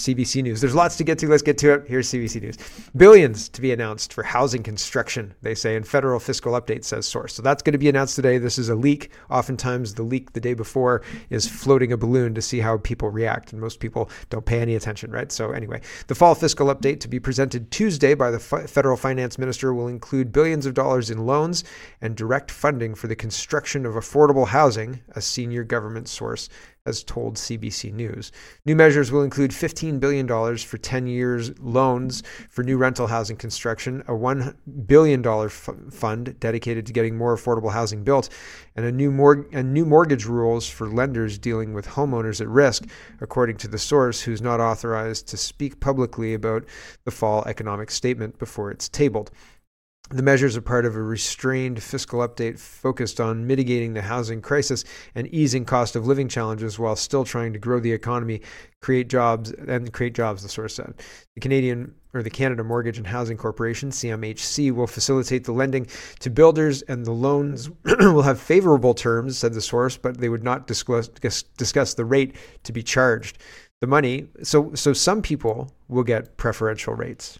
CBC News. There's lots to get to. Let's get to it. Here's CBC News. Billions to be announced for housing construction, they say, in federal fiscal update, says source. So that's going to be announced today. This is a leak. Oftentimes the leak the day before is floating a balloon to see how people react. And most people don't pay any attention, right? So anyway, the fall fiscal update to be presented Tuesday by the federal finance minister will include billions of dollars in loans and direct funding for the construction of affordable housing, a senior government source has told CBC News. New measures will include $15 billion for 10 years loans for new rental housing construction, a $1 billion fund dedicated to getting more affordable housing built, and new mortgage rules for lenders dealing with homeowners at risk, according to the source, who's not authorized to speak publicly about the fall economic statement before it's tabled. The measures are part of a restrained fiscal update focused on mitigating the housing crisis and easing cost of living challenges while still trying to grow the economy, create jobs, the source said. The Canada Mortgage and Housing Corporation, CMHC, will facilitate the lending to builders, and the loans will have favorable terms, said the source, but they would not discuss the rate to be charged. The money, so some people will get preferential rates.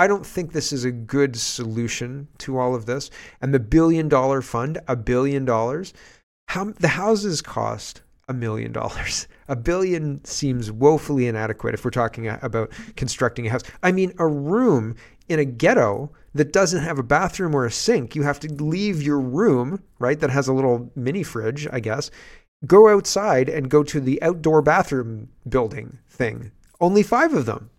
I don't think this is a good solution to all of this. And the $1 billion fund, $1 billion, the houses cost $1 million. $1 billion seems woefully inadequate if we're talking about constructing a house. I mean, a room in a ghetto that doesn't have a bathroom or a sink, you have to leave your room, right? That has a little mini fridge, I guess. Go outside and go to the outdoor bathroom building thing. Only 5 of them.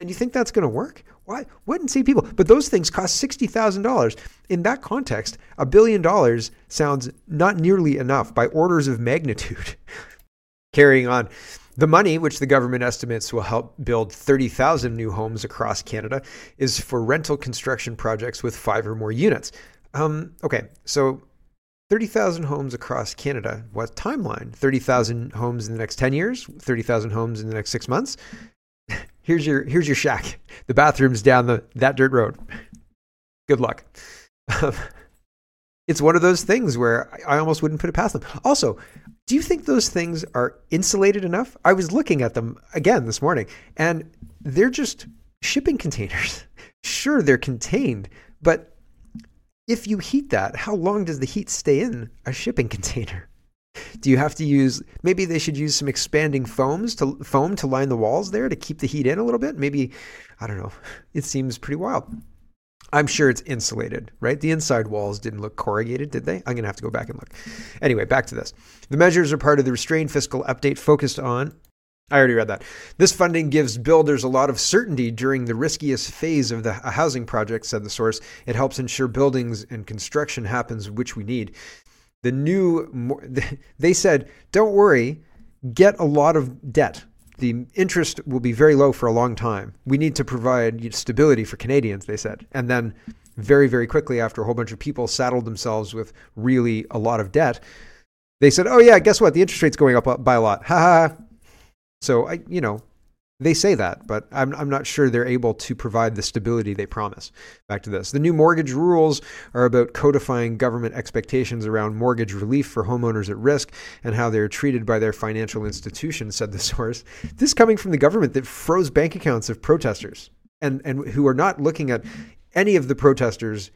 And you think that's going to work? Why? Wouldn't see people. But those things cost $60,000. In that context, $1 billion sounds not nearly enough by orders of magnitude. Carrying on. The money, which the government estimates will help build 30,000 new homes across Canada, is for rental construction projects with 5 or more units. Okay, so 30,000 homes across Canada. What timeline? 30,000 homes in the next 10 years? 30,000 homes in the next 6 months? Here's your shack. The bathroom's down that dirt road. Good luck. It's one of those things where I almost wouldn't put it past them. Also, do you think those things are insulated enough? I was looking at them again this morning, and they're just shipping containers. Sure, they're contained, but if you heat that, how long does the heat stay in a shipping container? Do you have to maybe they should use some expanding foam to line the walls there to keep the heat in a little bit? Maybe, I don't know. It seems pretty wild. I'm sure it's insulated, right? The inside walls didn't look corrugated, did they? I'm going to have to go back and look. Anyway, back to this. The measures are part of the restrained fiscal update focused on, I already read that. This funding gives builders a lot of certainty during the riskiest phase of a housing project, said the source. It helps ensure buildings and construction happens, which we need. They said, don't worry, get a lot of debt. The interest will be very low for a long time. We need to provide stability for Canadians, they said. And then very, very quickly after a whole bunch of people saddled themselves with really a lot of debt, they said, oh yeah, guess what? The interest rate's going up by a lot. Ha ha. So, they say that, but I'm not sure they're able to provide the stability they promise. Back to this. The new mortgage rules are about codifying government expectations around mortgage relief for homeowners at risk and how they're treated by their financial institutions, said the source. This coming from the government that froze bank accounts of protesters and who are not looking at any of the protesters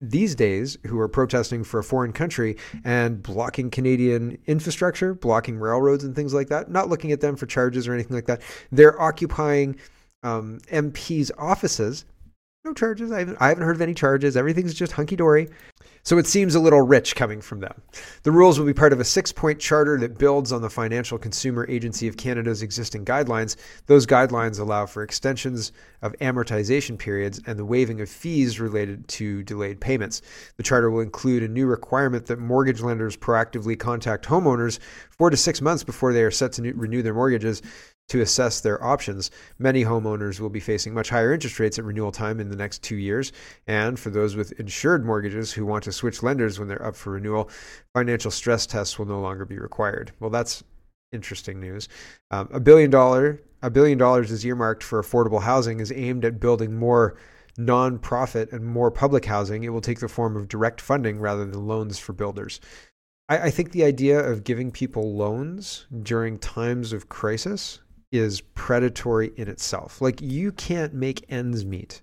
these days who are protesting for a foreign country and blocking Canadian infrastructure, blocking railroads and things like that, not looking at them for charges or anything like that. They're occupying MPs' offices. No charges. I haven't heard of any charges. Everything's just hunky-dory. So it seems a little rich coming from them. The rules will be part of a 6-point charter that builds on the Financial Consumer Agency of Canada's existing guidelines. Those guidelines allow for extensions of amortization periods and the waiving of fees related to delayed payments. The charter will include a new requirement that mortgage lenders proactively contact homeowners 4 to 6 months before they are set to renew their mortgages to assess their options. Many homeowners will be facing much higher interest rates at renewal time in the next 2 years. And for those with insured mortgages who want to switch lenders when they're up for renewal, financial stress tests will no longer be required. Well, that's interesting news. $1 billion is earmarked for affordable housing is aimed at building more non-profit and more public housing. It will take the form of direct funding rather than loans for builders. I think the idea of giving people loans during times of crisis is predatory in itself. Like, you can't make ends meet.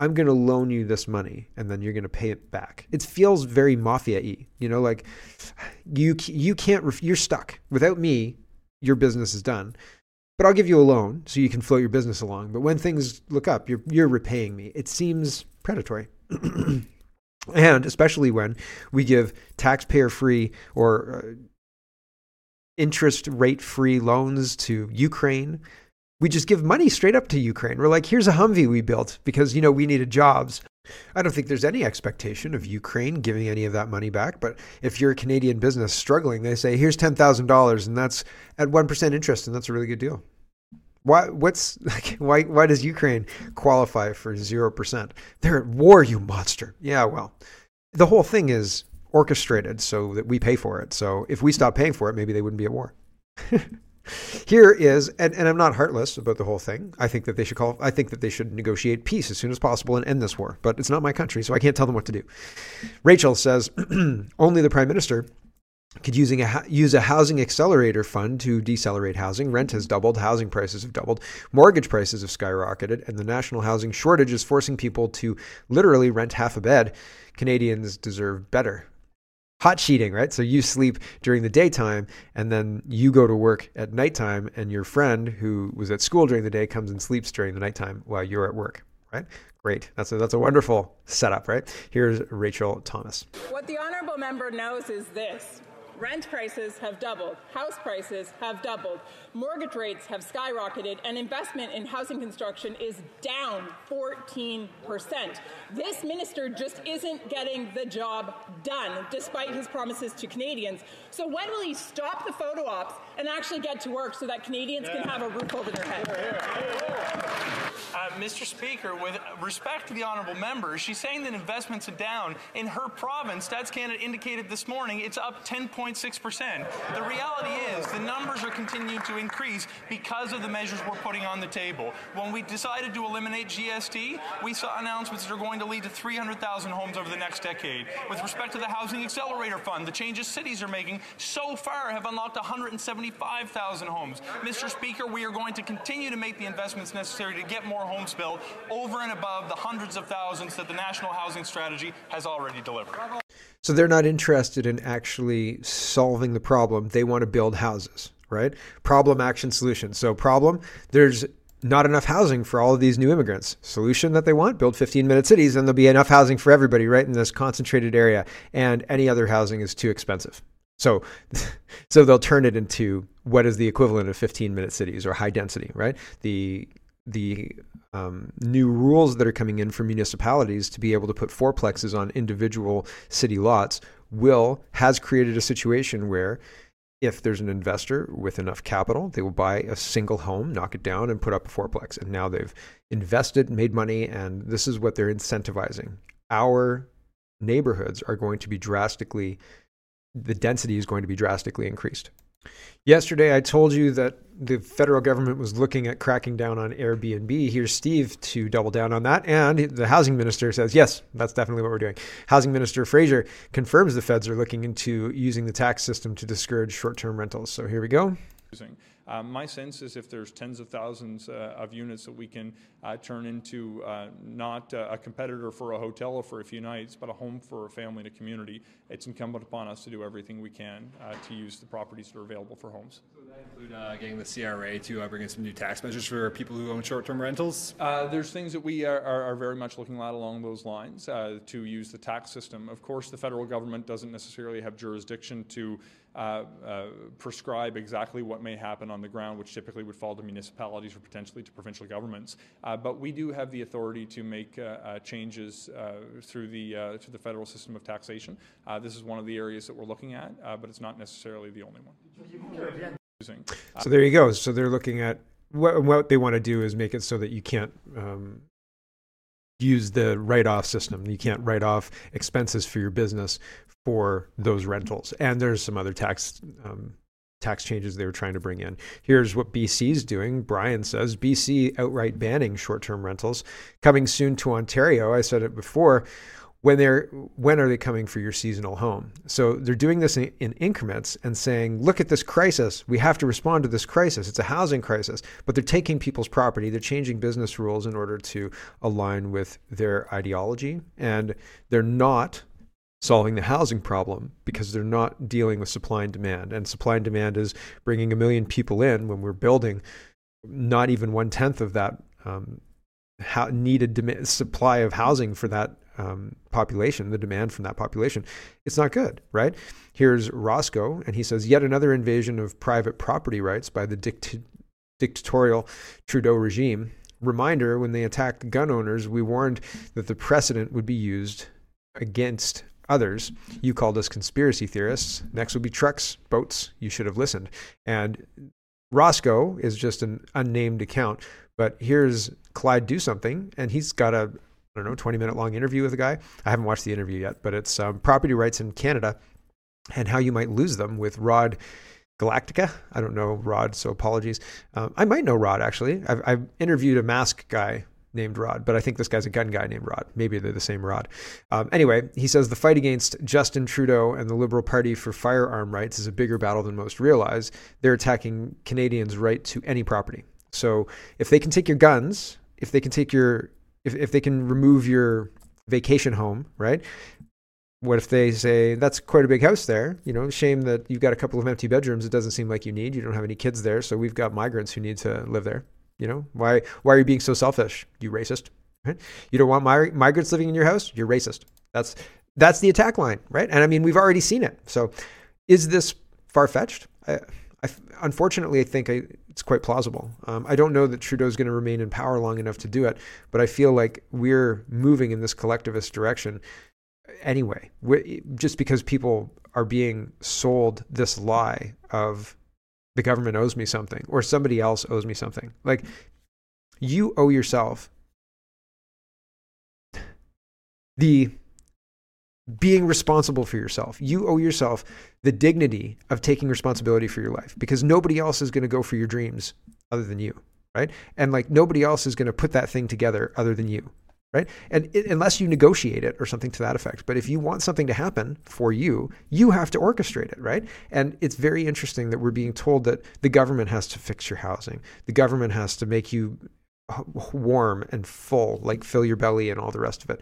I'm going to loan you this money and then you're going to pay it back. It feels very mafia-y, you know, like you can't, you're stuck. Without me, your business is done, but I'll give you a loan so you can float your business along. But when things look up, you're repaying me. It seems predatory. And especially when we give taxpayer-free or interest rate-free loans to Ukraine. We just give money straight up to Ukraine. We're like, here's a Humvee we built because, you know, we needed jobs. I don't think there's any expectation of Ukraine giving any of that money back. But if you're a Canadian business struggling, they say, here's $10,000 and that's at 1% interest. And that's a really good deal. Why does Ukraine qualify for 0%? They're at war, you monster. Yeah, well, the whole thing is orchestrated so that we pay for it. So if we stop paying for it, maybe they wouldn't be at war. Here is, and I'm not heartless about the whole thing. I think that they should negotiate peace as soon as possible and end this war, but it's not my country, so I can't tell them what to do. Rachel says, only the prime minister could use a housing accelerator fund to decelerate housing. Rent has doubled. Housing prices have doubled. Mortgage prices have skyrocketed. And the national housing shortage is forcing people to literally rent half a bed. Canadians deserve better. Hot sheeting, right? So you sleep during the daytime and then you go to work at nighttime and your friend who was at school during the day comes and sleeps during the nighttime while you're at work, right? Great. That's a wonderful setup, right? Here's Rachel Thomas. What the honorable member knows is this. Rent prices have doubled. House prices have doubled. Mortgage rates have skyrocketed and investment in housing construction is down 14%. This minister just isn't getting the job done despite his promises to Canadians. So when will he stop the photo ops and actually get to work so that Canadians can have a roof over their head? Mr. Speaker, with respect to the honourable member, she's saying that investments are down. In her province, Stats Canada indicated this morning it's up 10.6%. The reality is the numbers are continuing to increase because of the measures we're putting on the table. When we decided to eliminate GST, we saw announcements that are going to lead to 300,000 homes over the next decade. With respect to the Housing Accelerator Fund, the changes cities are making so far have unlocked 175,000 homes. Mr. Speaker, we are going to continue to make the investments necessary to get more homes built over and above the hundreds of thousands that the National Housing Strategy has already delivered. So they're not interested in actually solving the problem. They want to build houses, right? Problem, action, solution. So problem, there's not enough housing for all of these new immigrants. Solution that they want, build 15-minute cities and there'll be enough housing for everybody right in this concentrated area. And any other housing is too expensive. So they'll turn it into what is the equivalent of 15-minute cities or high density, right? The new rules that are coming in for municipalities to be able to put fourplexes on individual city lots has created a situation where if there's an investor with enough capital, they will buy a single home, knock it down and put up a fourplex. And now they've invested, made money, and this is what they're incentivizing. Our neighborhoods are going to be the density is going to be drastically increased. Yesterday, I told you that the federal government was looking at cracking down on Airbnb. Here's Steve to double down on that. And the housing minister says, yes, that's definitely what we're doing. Housing Minister Fraser confirms the feds are looking into using the tax system to discourage short-term rentals. So here we go. My sense is if there's tens of thousands of units that we can turn into not a competitor for a hotel or for a few nights, but a home for a family and a community, it's incumbent upon us to do everything we can to use the properties that are available for homes. So that include getting the CRA to bring in some new tax measures for people who own short-term rentals? There's things that we are very much looking at along those lines to use the tax system. Of course, the federal government doesn't necessarily have jurisdiction to prescribe exactly what may happen on the ground, which typically would fall to municipalities or potentially to provincial governments. But we do have the authority to make changes through the federal system of taxation. This is one of the areas that we're looking at, but it's not necessarily the only one. So there you go. So they're looking at what they want to do is make it so that you can't use the write-off system. You can't write off expenses for your business for those rentals. And there's some other tax changes they were trying to bring in. Here's what BC is doing. Brian says, BC outright banning short-term rentals. Coming soon to Ontario. I said it before. when are they coming for your seasonal home? So they're doing this in increments and saying, look at this crisis. We have to respond to this crisis. It's a housing crisis, but they're taking people's property. They're changing business rules in order to align with their ideology. And they're not solving the housing problem because they're not dealing with supply and demand. And supply and demand is bringing 1 million people in when we're building not even 1/10 of that needed supply of housing for that population, the demand from that population. It's not good, right? Here's Roscoe, and he says, yet another invasion of private property rights by the dictatorial Trudeau regime. Reminder, when they attacked gun owners, we warned that the precedent would be used against others. You called us conspiracy theorists. Next would be trucks, boats. You should have listened. And Roscoe is just an unnamed account, but here's Clyde do something, and he's got a 20-minute long interview with a guy. I haven't watched the interview yet, but it's property rights in Canada and how you might lose them with Rod Galactica. I don't know Rod, so apologies. I might know Rod, actually. I've interviewed a mask guy named Rod, but I think this guy's a gun guy named Rod. Maybe they're the same Rod. Anyway, he says the fight against Justin Trudeau and the Liberal Party for firearm rights is a bigger battle than most realize. They're attacking Canadians' right to any property. So if they can take your guns, if they can take your, if they can remove your vacation home, right? What if they say, that's quite a big house there, you know, shame that you've got a couple of empty bedrooms. It doesn't seem like you need, you don't have any kids there. So we've got migrants who need to live there. You know, why are you being so selfish? You racist, right? You don't want migrants living in your house? You're racist. That's the attack line, right? And I mean, we've already seen it. So is this far-fetched? Unfortunately, I think it's quite plausible. I don't know that Trudeau's going to remain in power long enough to do it, but I feel like we're moving in this collectivist direction anyway, just because people are being sold this lie of the government owes me something or somebody else owes me something. Like, you owe yourself the being responsible for yourself. You owe yourself the dignity of taking responsibility for your life, because nobody else is going to go for your dreams other than you, right? And like, nobody else is going to put that thing together other than you, right? And unless you negotiate it or something to that effect. But if you want something to happen for you, you have to orchestrate it, right? And it's very interesting that we're being told that the government has to fix your housing. The government has to make you warm and full, like fill your belly and all the rest of it.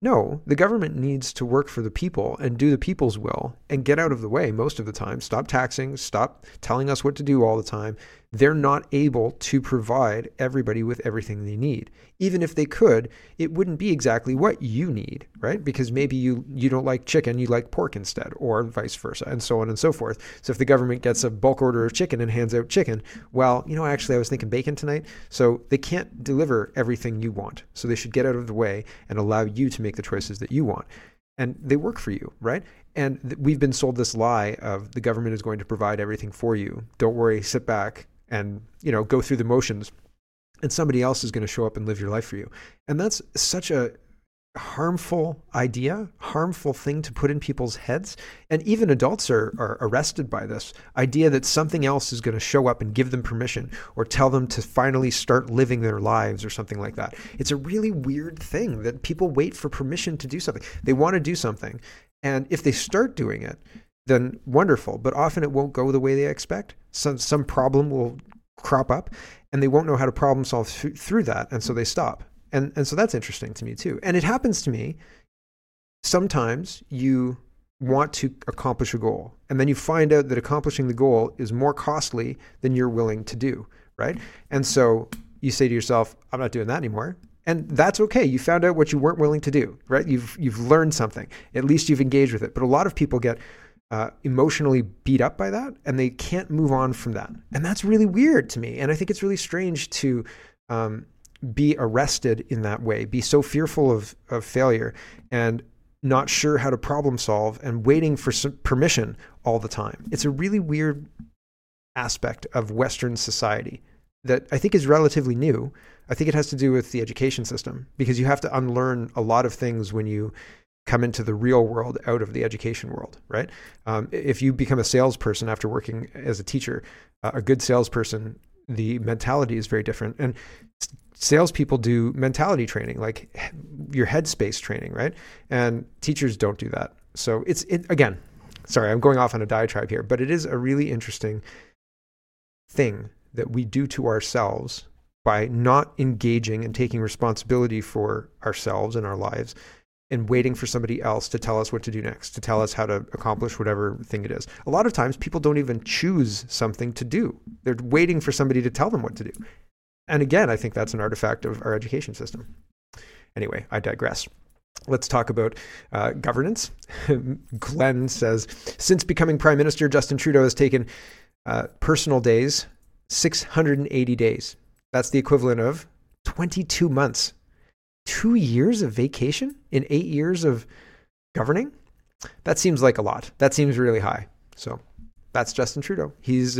No, the government needs to work for the people and do the people's will and get out of the way most of the time. Stop taxing, stop telling us what to do all the time. They're not able to provide everybody with everything they need. Even if they could, it wouldn't be exactly what you need, right? Because maybe you don't like chicken, you like pork instead, or vice versa, and so on and so forth. So if the government gets a bulk order of chicken and hands out chicken, well, you know, actually I was thinking bacon tonight. So they can't deliver everything you want. So they should get out of the way and allow you to make the choices that you want. And they work for you, right? And we've been sold this lie of the government is going to provide everything for you. Don't worry, sit back and, you know, go through the motions, and somebody else is going to show up and live your life for you. And that's such a harmful idea, harmful thing to put in people's heads. And even adults are arrested by this idea that something else is going to show up and give them permission or tell them to finally start living their lives or something like that. It's a really weird thing that people wait for permission to do something. They want to do something. And if they start doing it, then wonderful, but often it won't go the way they expect. Some problem will crop up and they won't know how to problem solve through that. And so they stop. And so that's interesting to me too. And it happens to me. Sometimes you want to accomplish a goal and then you find out that accomplishing the goal is more costly than you're willing to do, right? And so you say to yourself, I'm not doing that anymore. And that's okay. You found out what you weren't willing to do, right? You've learned something. At least you've engaged with it. But a lot of people get emotionally beat up by that and they can't move on from that. And that's really weird to me. And I think it's really strange to be arrested in that way, be so fearful of failure and not sure how to problem solve and waiting for some permission all the time. It's a really weird aspect of Western society that I think is relatively new. I think it has to do with the education system, because you have to unlearn a lot of things when you come into the real world out of the education world, right? If you become a salesperson after working as a teacher, a good salesperson, the mentality is very different. And salespeople do mentality training, like your headspace training, right? And teachers don't do that. So again, sorry, I'm going off on a diatribe here, but it is a really interesting thing that we do to ourselves by not engaging and taking responsibility for ourselves and our lives and waiting for somebody else to tell us what to do next, to tell us how to accomplish whatever thing it is. A lot of times people don't even choose something to do. They're waiting for somebody to tell them what to do. And again, I think that's an artifact of our education system. Anyway, I digress. Let's talk about governance. Glenn says, since becoming prime minister, Justin Trudeau has taken personal days, 680 days. That's the equivalent of 22 months. 2 years of vacation in 8 years of governing? That seems like a lot. That seems really high. So that's Justin Trudeau. He's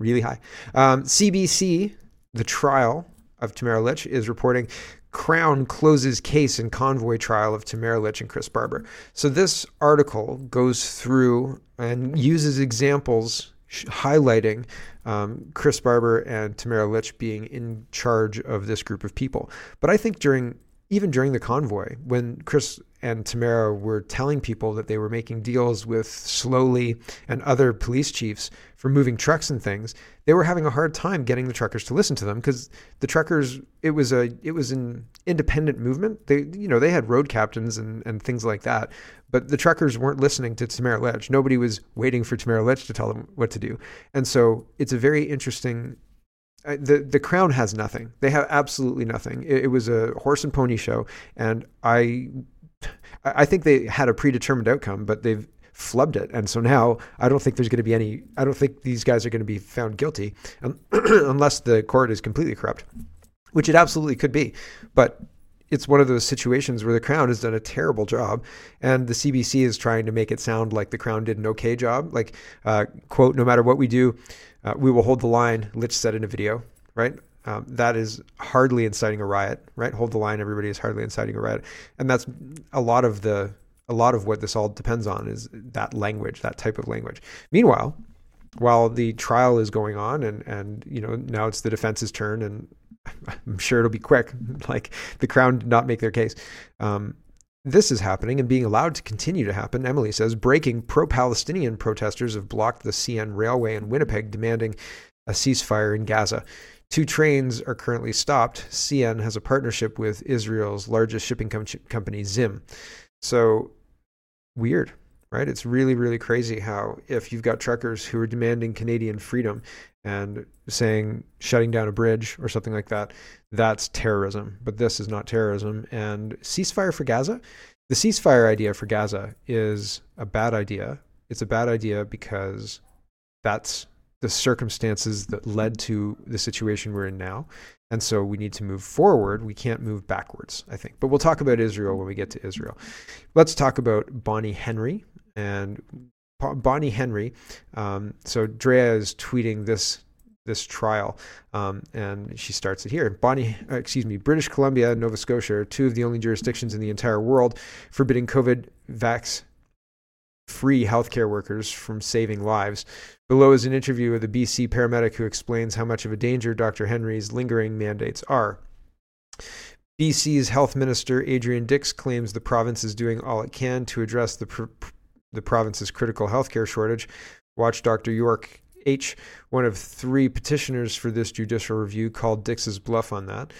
really high. CBC, the trial of Tamara Lich, is reporting Crown closes case in convoy trial of Tamara Lich and Chris Barber. So this article goes through and uses examples highlighting Chris Barber and Tamara Lich being in charge of this group of people. But I think during the convoy, when Chris and Tamara were telling people that they were making deals with Slowly and other police chiefs for moving trucks and things, they were having a hard time getting the truckers to listen to them, because the truckers, it was an independent movement. They, they had road captains and things like that, but the truckers weren't listening to Tamara Lich. Nobody was waiting for Tamara Lich to tell them what to do. And so it's a very interesting, the Crown has nothing. They have absolutely nothing. It was a horse and pony show. And I think they had a predetermined outcome, but they've flubbed it. And so now I don't think these guys are going to be found guilty unless the court is completely corrupt, which it absolutely could be. But it's one of those situations where the Crown has done a terrible job, and the CBC is trying to make it sound like the Crown did an okay job. Like, quote, no matter what we do, we will hold the line, Lich said in a video, right? That is hardly inciting a riot, right? Hold the line, everybody, is hardly inciting a riot. And that's a lot of what this all depends on, is that language, that type of language. Meanwhile, while the trial is going on and now it's the defense's turn, and I'm sure it'll be quick, like the Crown did not make their case. This is happening and being allowed to continue to happen. Emily says, breaking, pro-Palestinian protesters have blocked the CN railway in Winnipeg, demanding a ceasefire in Gaza. 2 trains are currently stopped. CN has a partnership with Israel's largest shipping company, Zim. So weird, right? It's really, really crazy how, if you've got truckers who are demanding Canadian freedom and saying shutting down a bridge or something like that, that's terrorism. But this is not terrorism. And ceasefire for Gaza? The ceasefire idea for Gaza is a bad idea. It's a bad idea because that's the circumstances that led to the situation we're in now. And so we need to move forward. We can't move backwards, I think. But we'll talk about Israel when we get to Israel. Let's talk about Bonnie Henry. And Bonnie Henry, so Drea is tweeting this trial, and she starts it here. British Columbia and Nova Scotia are 2 of the only jurisdictions in the entire world forbidding COVID vax-free healthcare workers from saving lives. Below is an interview with a BC paramedic who explains how much of a danger Dr. Henry's lingering mandates are. BC's Health Minister Adrian Dix claims the province is doing all it can to address the province's critical healthcare shortage. Watch Dr. York H., one of 3 petitioners for this judicial review, called Dix's bluff on that.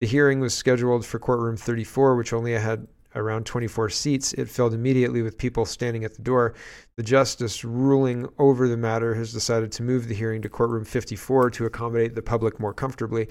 The hearing was scheduled for courtroom 34, which only had around 24 seats. It filled immediately with people standing at the door. The justice ruling over the matter has decided to move the hearing to courtroom 54 to accommodate the public more comfortably.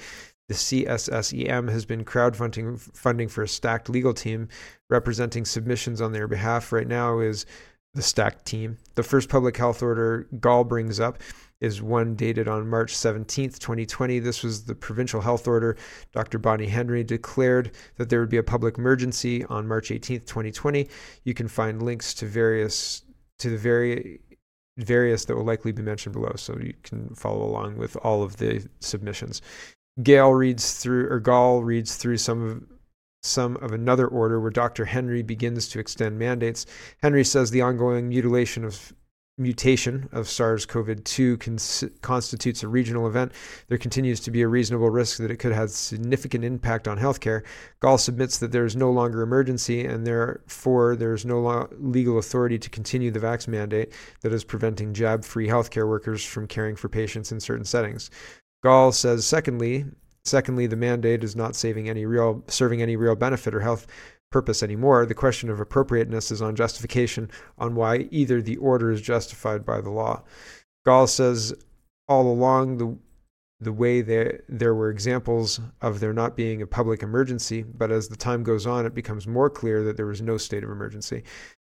The CSSEM has been crowdfunding for a stacked legal team. Representing submissions on their behalf right now is the stacked team. The first public health order Gall brings up is one dated on March 17th, 2020. This was the provincial health order. Dr. Bonnie Henry declared that there would be a public emergency on March 18th, 2020. You can find links to various that will likely be mentioned below, so you can follow along with all of the submissions. Gall reads through some of another order where Dr. Henry begins to extend mandates. Henry says the ongoing mutilation of mutation of SARS-CoV-2 constitutes a regional event, there continues to be a reasonable risk that it could have significant impact on healthcare. Gall submits that there is no longer emergency and therefore there is no legal authority to continue the vax mandate that is preventing jab-free healthcare workers from caring for patients in certain settings. Gall says, secondly, the mandate is not serving any real benefit or health purpose anymore. The question of appropriateness is on justification on why either the order is justified by the law. Gall says all along the way there were examples of there not being a public emergency, but as the time goes on, it becomes more clear that there was no state of emergency.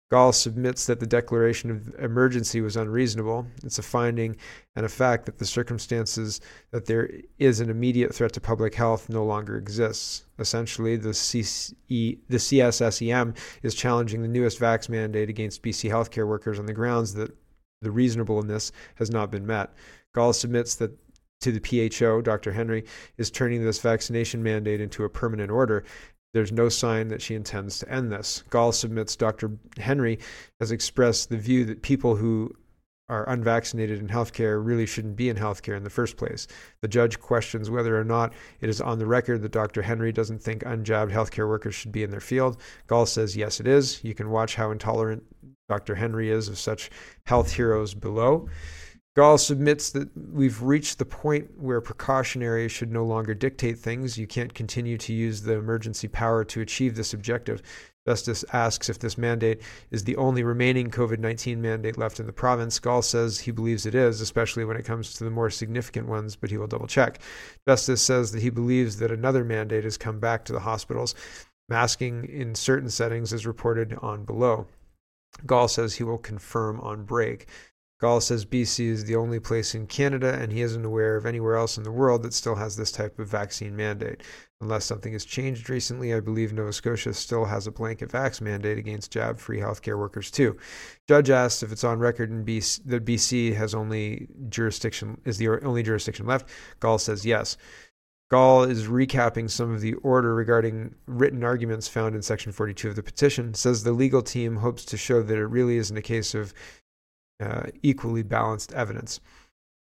Gall submits that the declaration of emergency was unreasonable. It's a finding and a fact that the circumstances that there is an immediate threat to public health no longer exists. Essentially, the CSSEM is challenging the newest vax mandate against BC healthcare workers on the grounds that the reasonableness has not been met. Gall submits that to the PHO, Dr. Henry is turning this vaccination mandate into a permanent order. There's no sign that she intends to end this. Gall submits Dr. Henry has expressed the view that people who are unvaccinated in healthcare really shouldn't be in healthcare in the first place. The judge questions whether or not it is on the record that Dr. Henry doesn't think unjabbed healthcare workers should be in their field. Gall says, yes, it is. You can watch how intolerant Dr. Henry is of such health heroes below. Gall submits that we've reached the point where precautionary should no longer dictate things. You can't continue to use the emergency power to achieve this objective. Justice asks if this mandate is the only remaining COVID-19 mandate left in the province. Gall says he believes it is, especially when it comes to the more significant ones, but he will double check. Justice says that he believes that another mandate has come back to the hospitals. Masking in certain settings is reported on below. Gall says he will confirm on break. Gall says BC is the only place in Canada and he isn't aware of anywhere else in the world that still has this type of vaccine mandate. Unless something has changed recently, I believe Nova Scotia still has a blanket vax mandate against jab-free healthcare workers too. Judge asks if it's on record in BC that BC is the only jurisdiction left. Gall says yes. Gall is recapping some of the order regarding written arguments found in Section 42 of the petition. Says the legal team hopes to show that it really isn't a case of equally balanced evidence.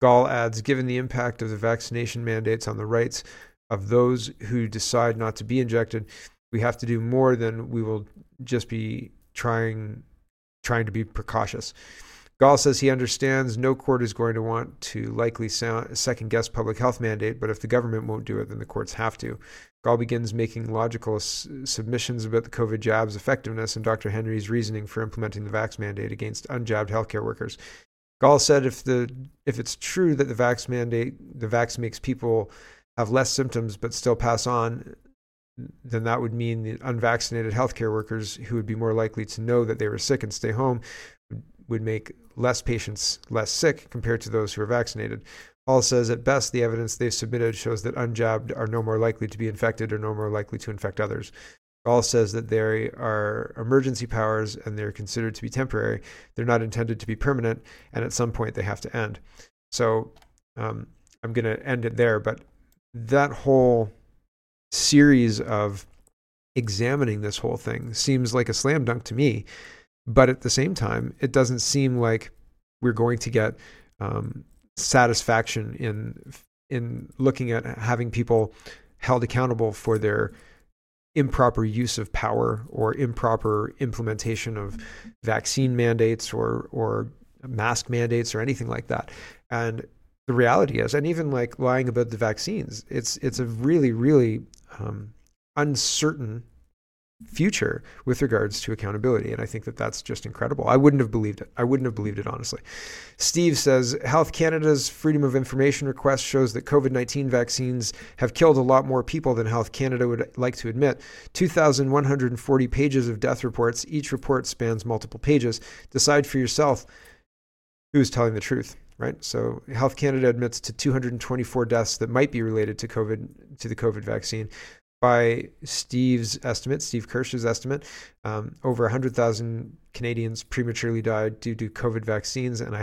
Gall adds, given the impact of the vaccination mandates on the rights of those who decide not to be injected, we have to do more than we will just be trying to be precautious. Gall says he understands no court is going to want to likely second-guess public health mandate, but if the government won't do it, then the courts have to. Gall begins making logical submissions about the COVID jab's effectiveness and Dr. Henry's reasoning for implementing the vax mandate against unjabbed healthcare workers. Gall said if it's true that the vax makes people have less symptoms but still pass on, then that would mean the unvaccinated healthcare workers who would be more likely to know that they were sick and stay home would make less patients less sick compared to those who are vaccinated. Hall says at best the evidence they've submitted shows that unjabbed are no more likely to be infected or no more likely to infect others. Hall says that they are emergency powers and they're considered to be temporary. They're not intended to be permanent, and at some point they have to end. So I'm going to end it there, but that whole series of examining this whole thing seems like a slam dunk to me, but at the same time, it doesn't seem like we're going to get satisfaction in looking at having people held accountable for their improper use of power or improper implementation of vaccine mandates or mask mandates or anything like that. And the reality is, and even like lying about the vaccines, it's a really, really uncertain future with regards to accountability. And I think that that's just incredible. I wouldn't have believed it. Honestly. Steve says, Health Canada's Freedom of Information request shows that COVID-19 vaccines have killed a lot more people than Health Canada would like to admit. 2,140 pages of death reports. Each report spans multiple pages. Decide for yourself who is telling the truth, right? So Health Canada admits to 224 deaths that might be related to COVID, to the COVID vaccine. By Steve Kirsch's estimate, over 100,000 Canadians prematurely died due to COVID vaccines, and I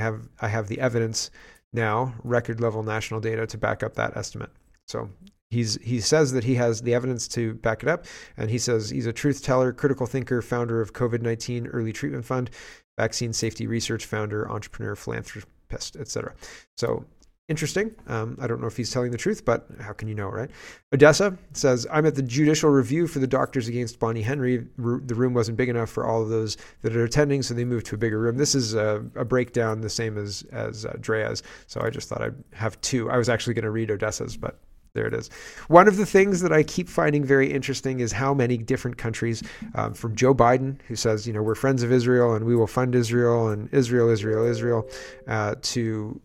have the evidence now, record level national data to back up that estimate. So He says that he has the evidence to back it up, and he says he's a truth teller, critical thinker, founder of COVID-19 Early Treatment Fund, Vaccine Safety Research Founder, entrepreneur, philanthropist, etc. So interesting. I don't know if he's telling the truth, but how can you know, right? Odessa says, I'm at the judicial review for the doctors against Bonnie Henry. The room wasn't big enough for all of those that are attending, so they moved to a bigger room. This is a breakdown the same as Drea's, so I just thought I'd have two. I was actually going to read Odessa's, but there it is. One of the things that I keep finding very interesting is how many different countries, from Joe Biden, who says, you know, we're friends of Israel and we will fund Israel and Israel, to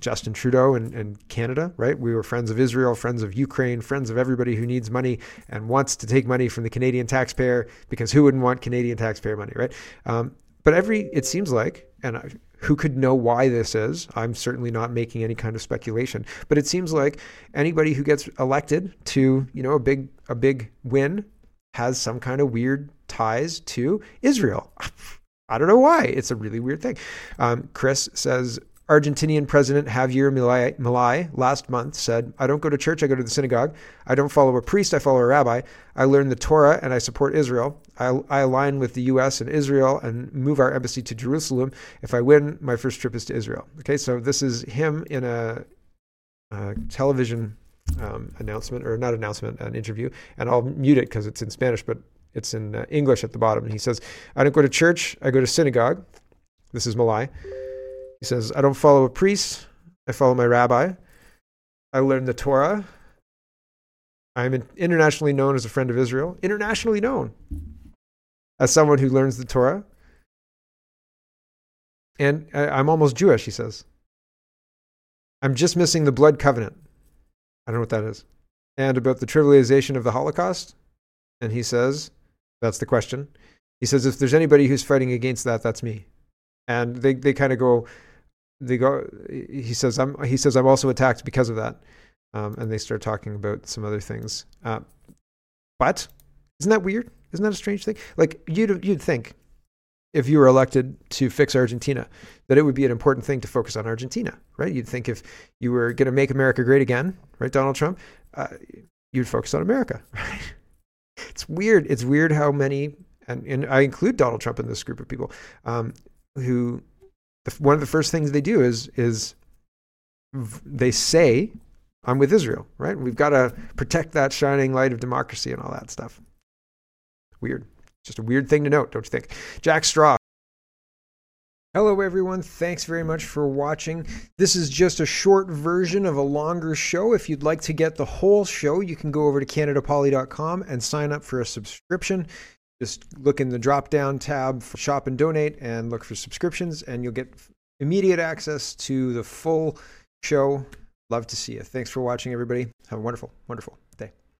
Justin Trudeau and Canada, right? We were friends of Israel, friends of Ukraine, friends of everybody who needs money and wants to take money from the Canadian taxpayer, because who wouldn't want Canadian taxpayer money, right? But it seems like, who could know why this is? I'm certainly not making any kind of speculation, but it seems like anybody who gets elected to, you know, a big win has some kind of weird ties to Israel. I don't know why. It's a really weird thing. Chris says, Argentinian President Javier Milei last month said, I don't go to church, I go to the synagogue. I don't follow a priest, I follow a rabbi. I learn the Torah and I support Israel. I align with the U.S. and Israel and move our embassy to Jerusalem. If I win, my first trip is to Israel. Okay, so this is him in a television an interview. And I'll mute it because it's in Spanish, but it's in English at the bottom. And he says, I don't go to church, I go to synagogue. This is Milei. He says, I don't follow a priest, I follow my rabbi. I learn the Torah. I'm internationally known as a friend of Israel. Internationally known as someone who learns the Torah. And I'm almost Jewish, he says. I'm just missing the blood covenant. I don't know what that is. And about the trivialization of the Holocaust. And he says, that's the question. He says, if there's anybody who's fighting against that, that's me. And they kind of go... He says, I'm also attacked because of that. And they start talking about some other things. But isn't that weird? Isn't that a strange thing? Like you'd think if you were elected to fix Argentina, that it would be an important thing to focus on Argentina, right? You'd think if you were going to make America great again, right, Donald Trump, you'd focus on America, right? It's weird. It's weird how many, and I include Donald Trump in this group of people, who... One of the first things they do is they say, I'm with Israel, right? We've got to protect that shining light of democracy and all that stuff. Weird. Just a weird thing to note, don't you think? Jack Straw. Hello, everyone. Thanks very much for watching. This is just a short version of a longer show. If you'd like to get the whole show, you can go over to CanadaPoly.com and sign up for a subscription. Just look in the drop-down tab for Shop and Donate and look for subscriptions, and you'll get immediate access to the full show. Love to see you. Thanks for watching, everybody. Have a wonderful, wonderful.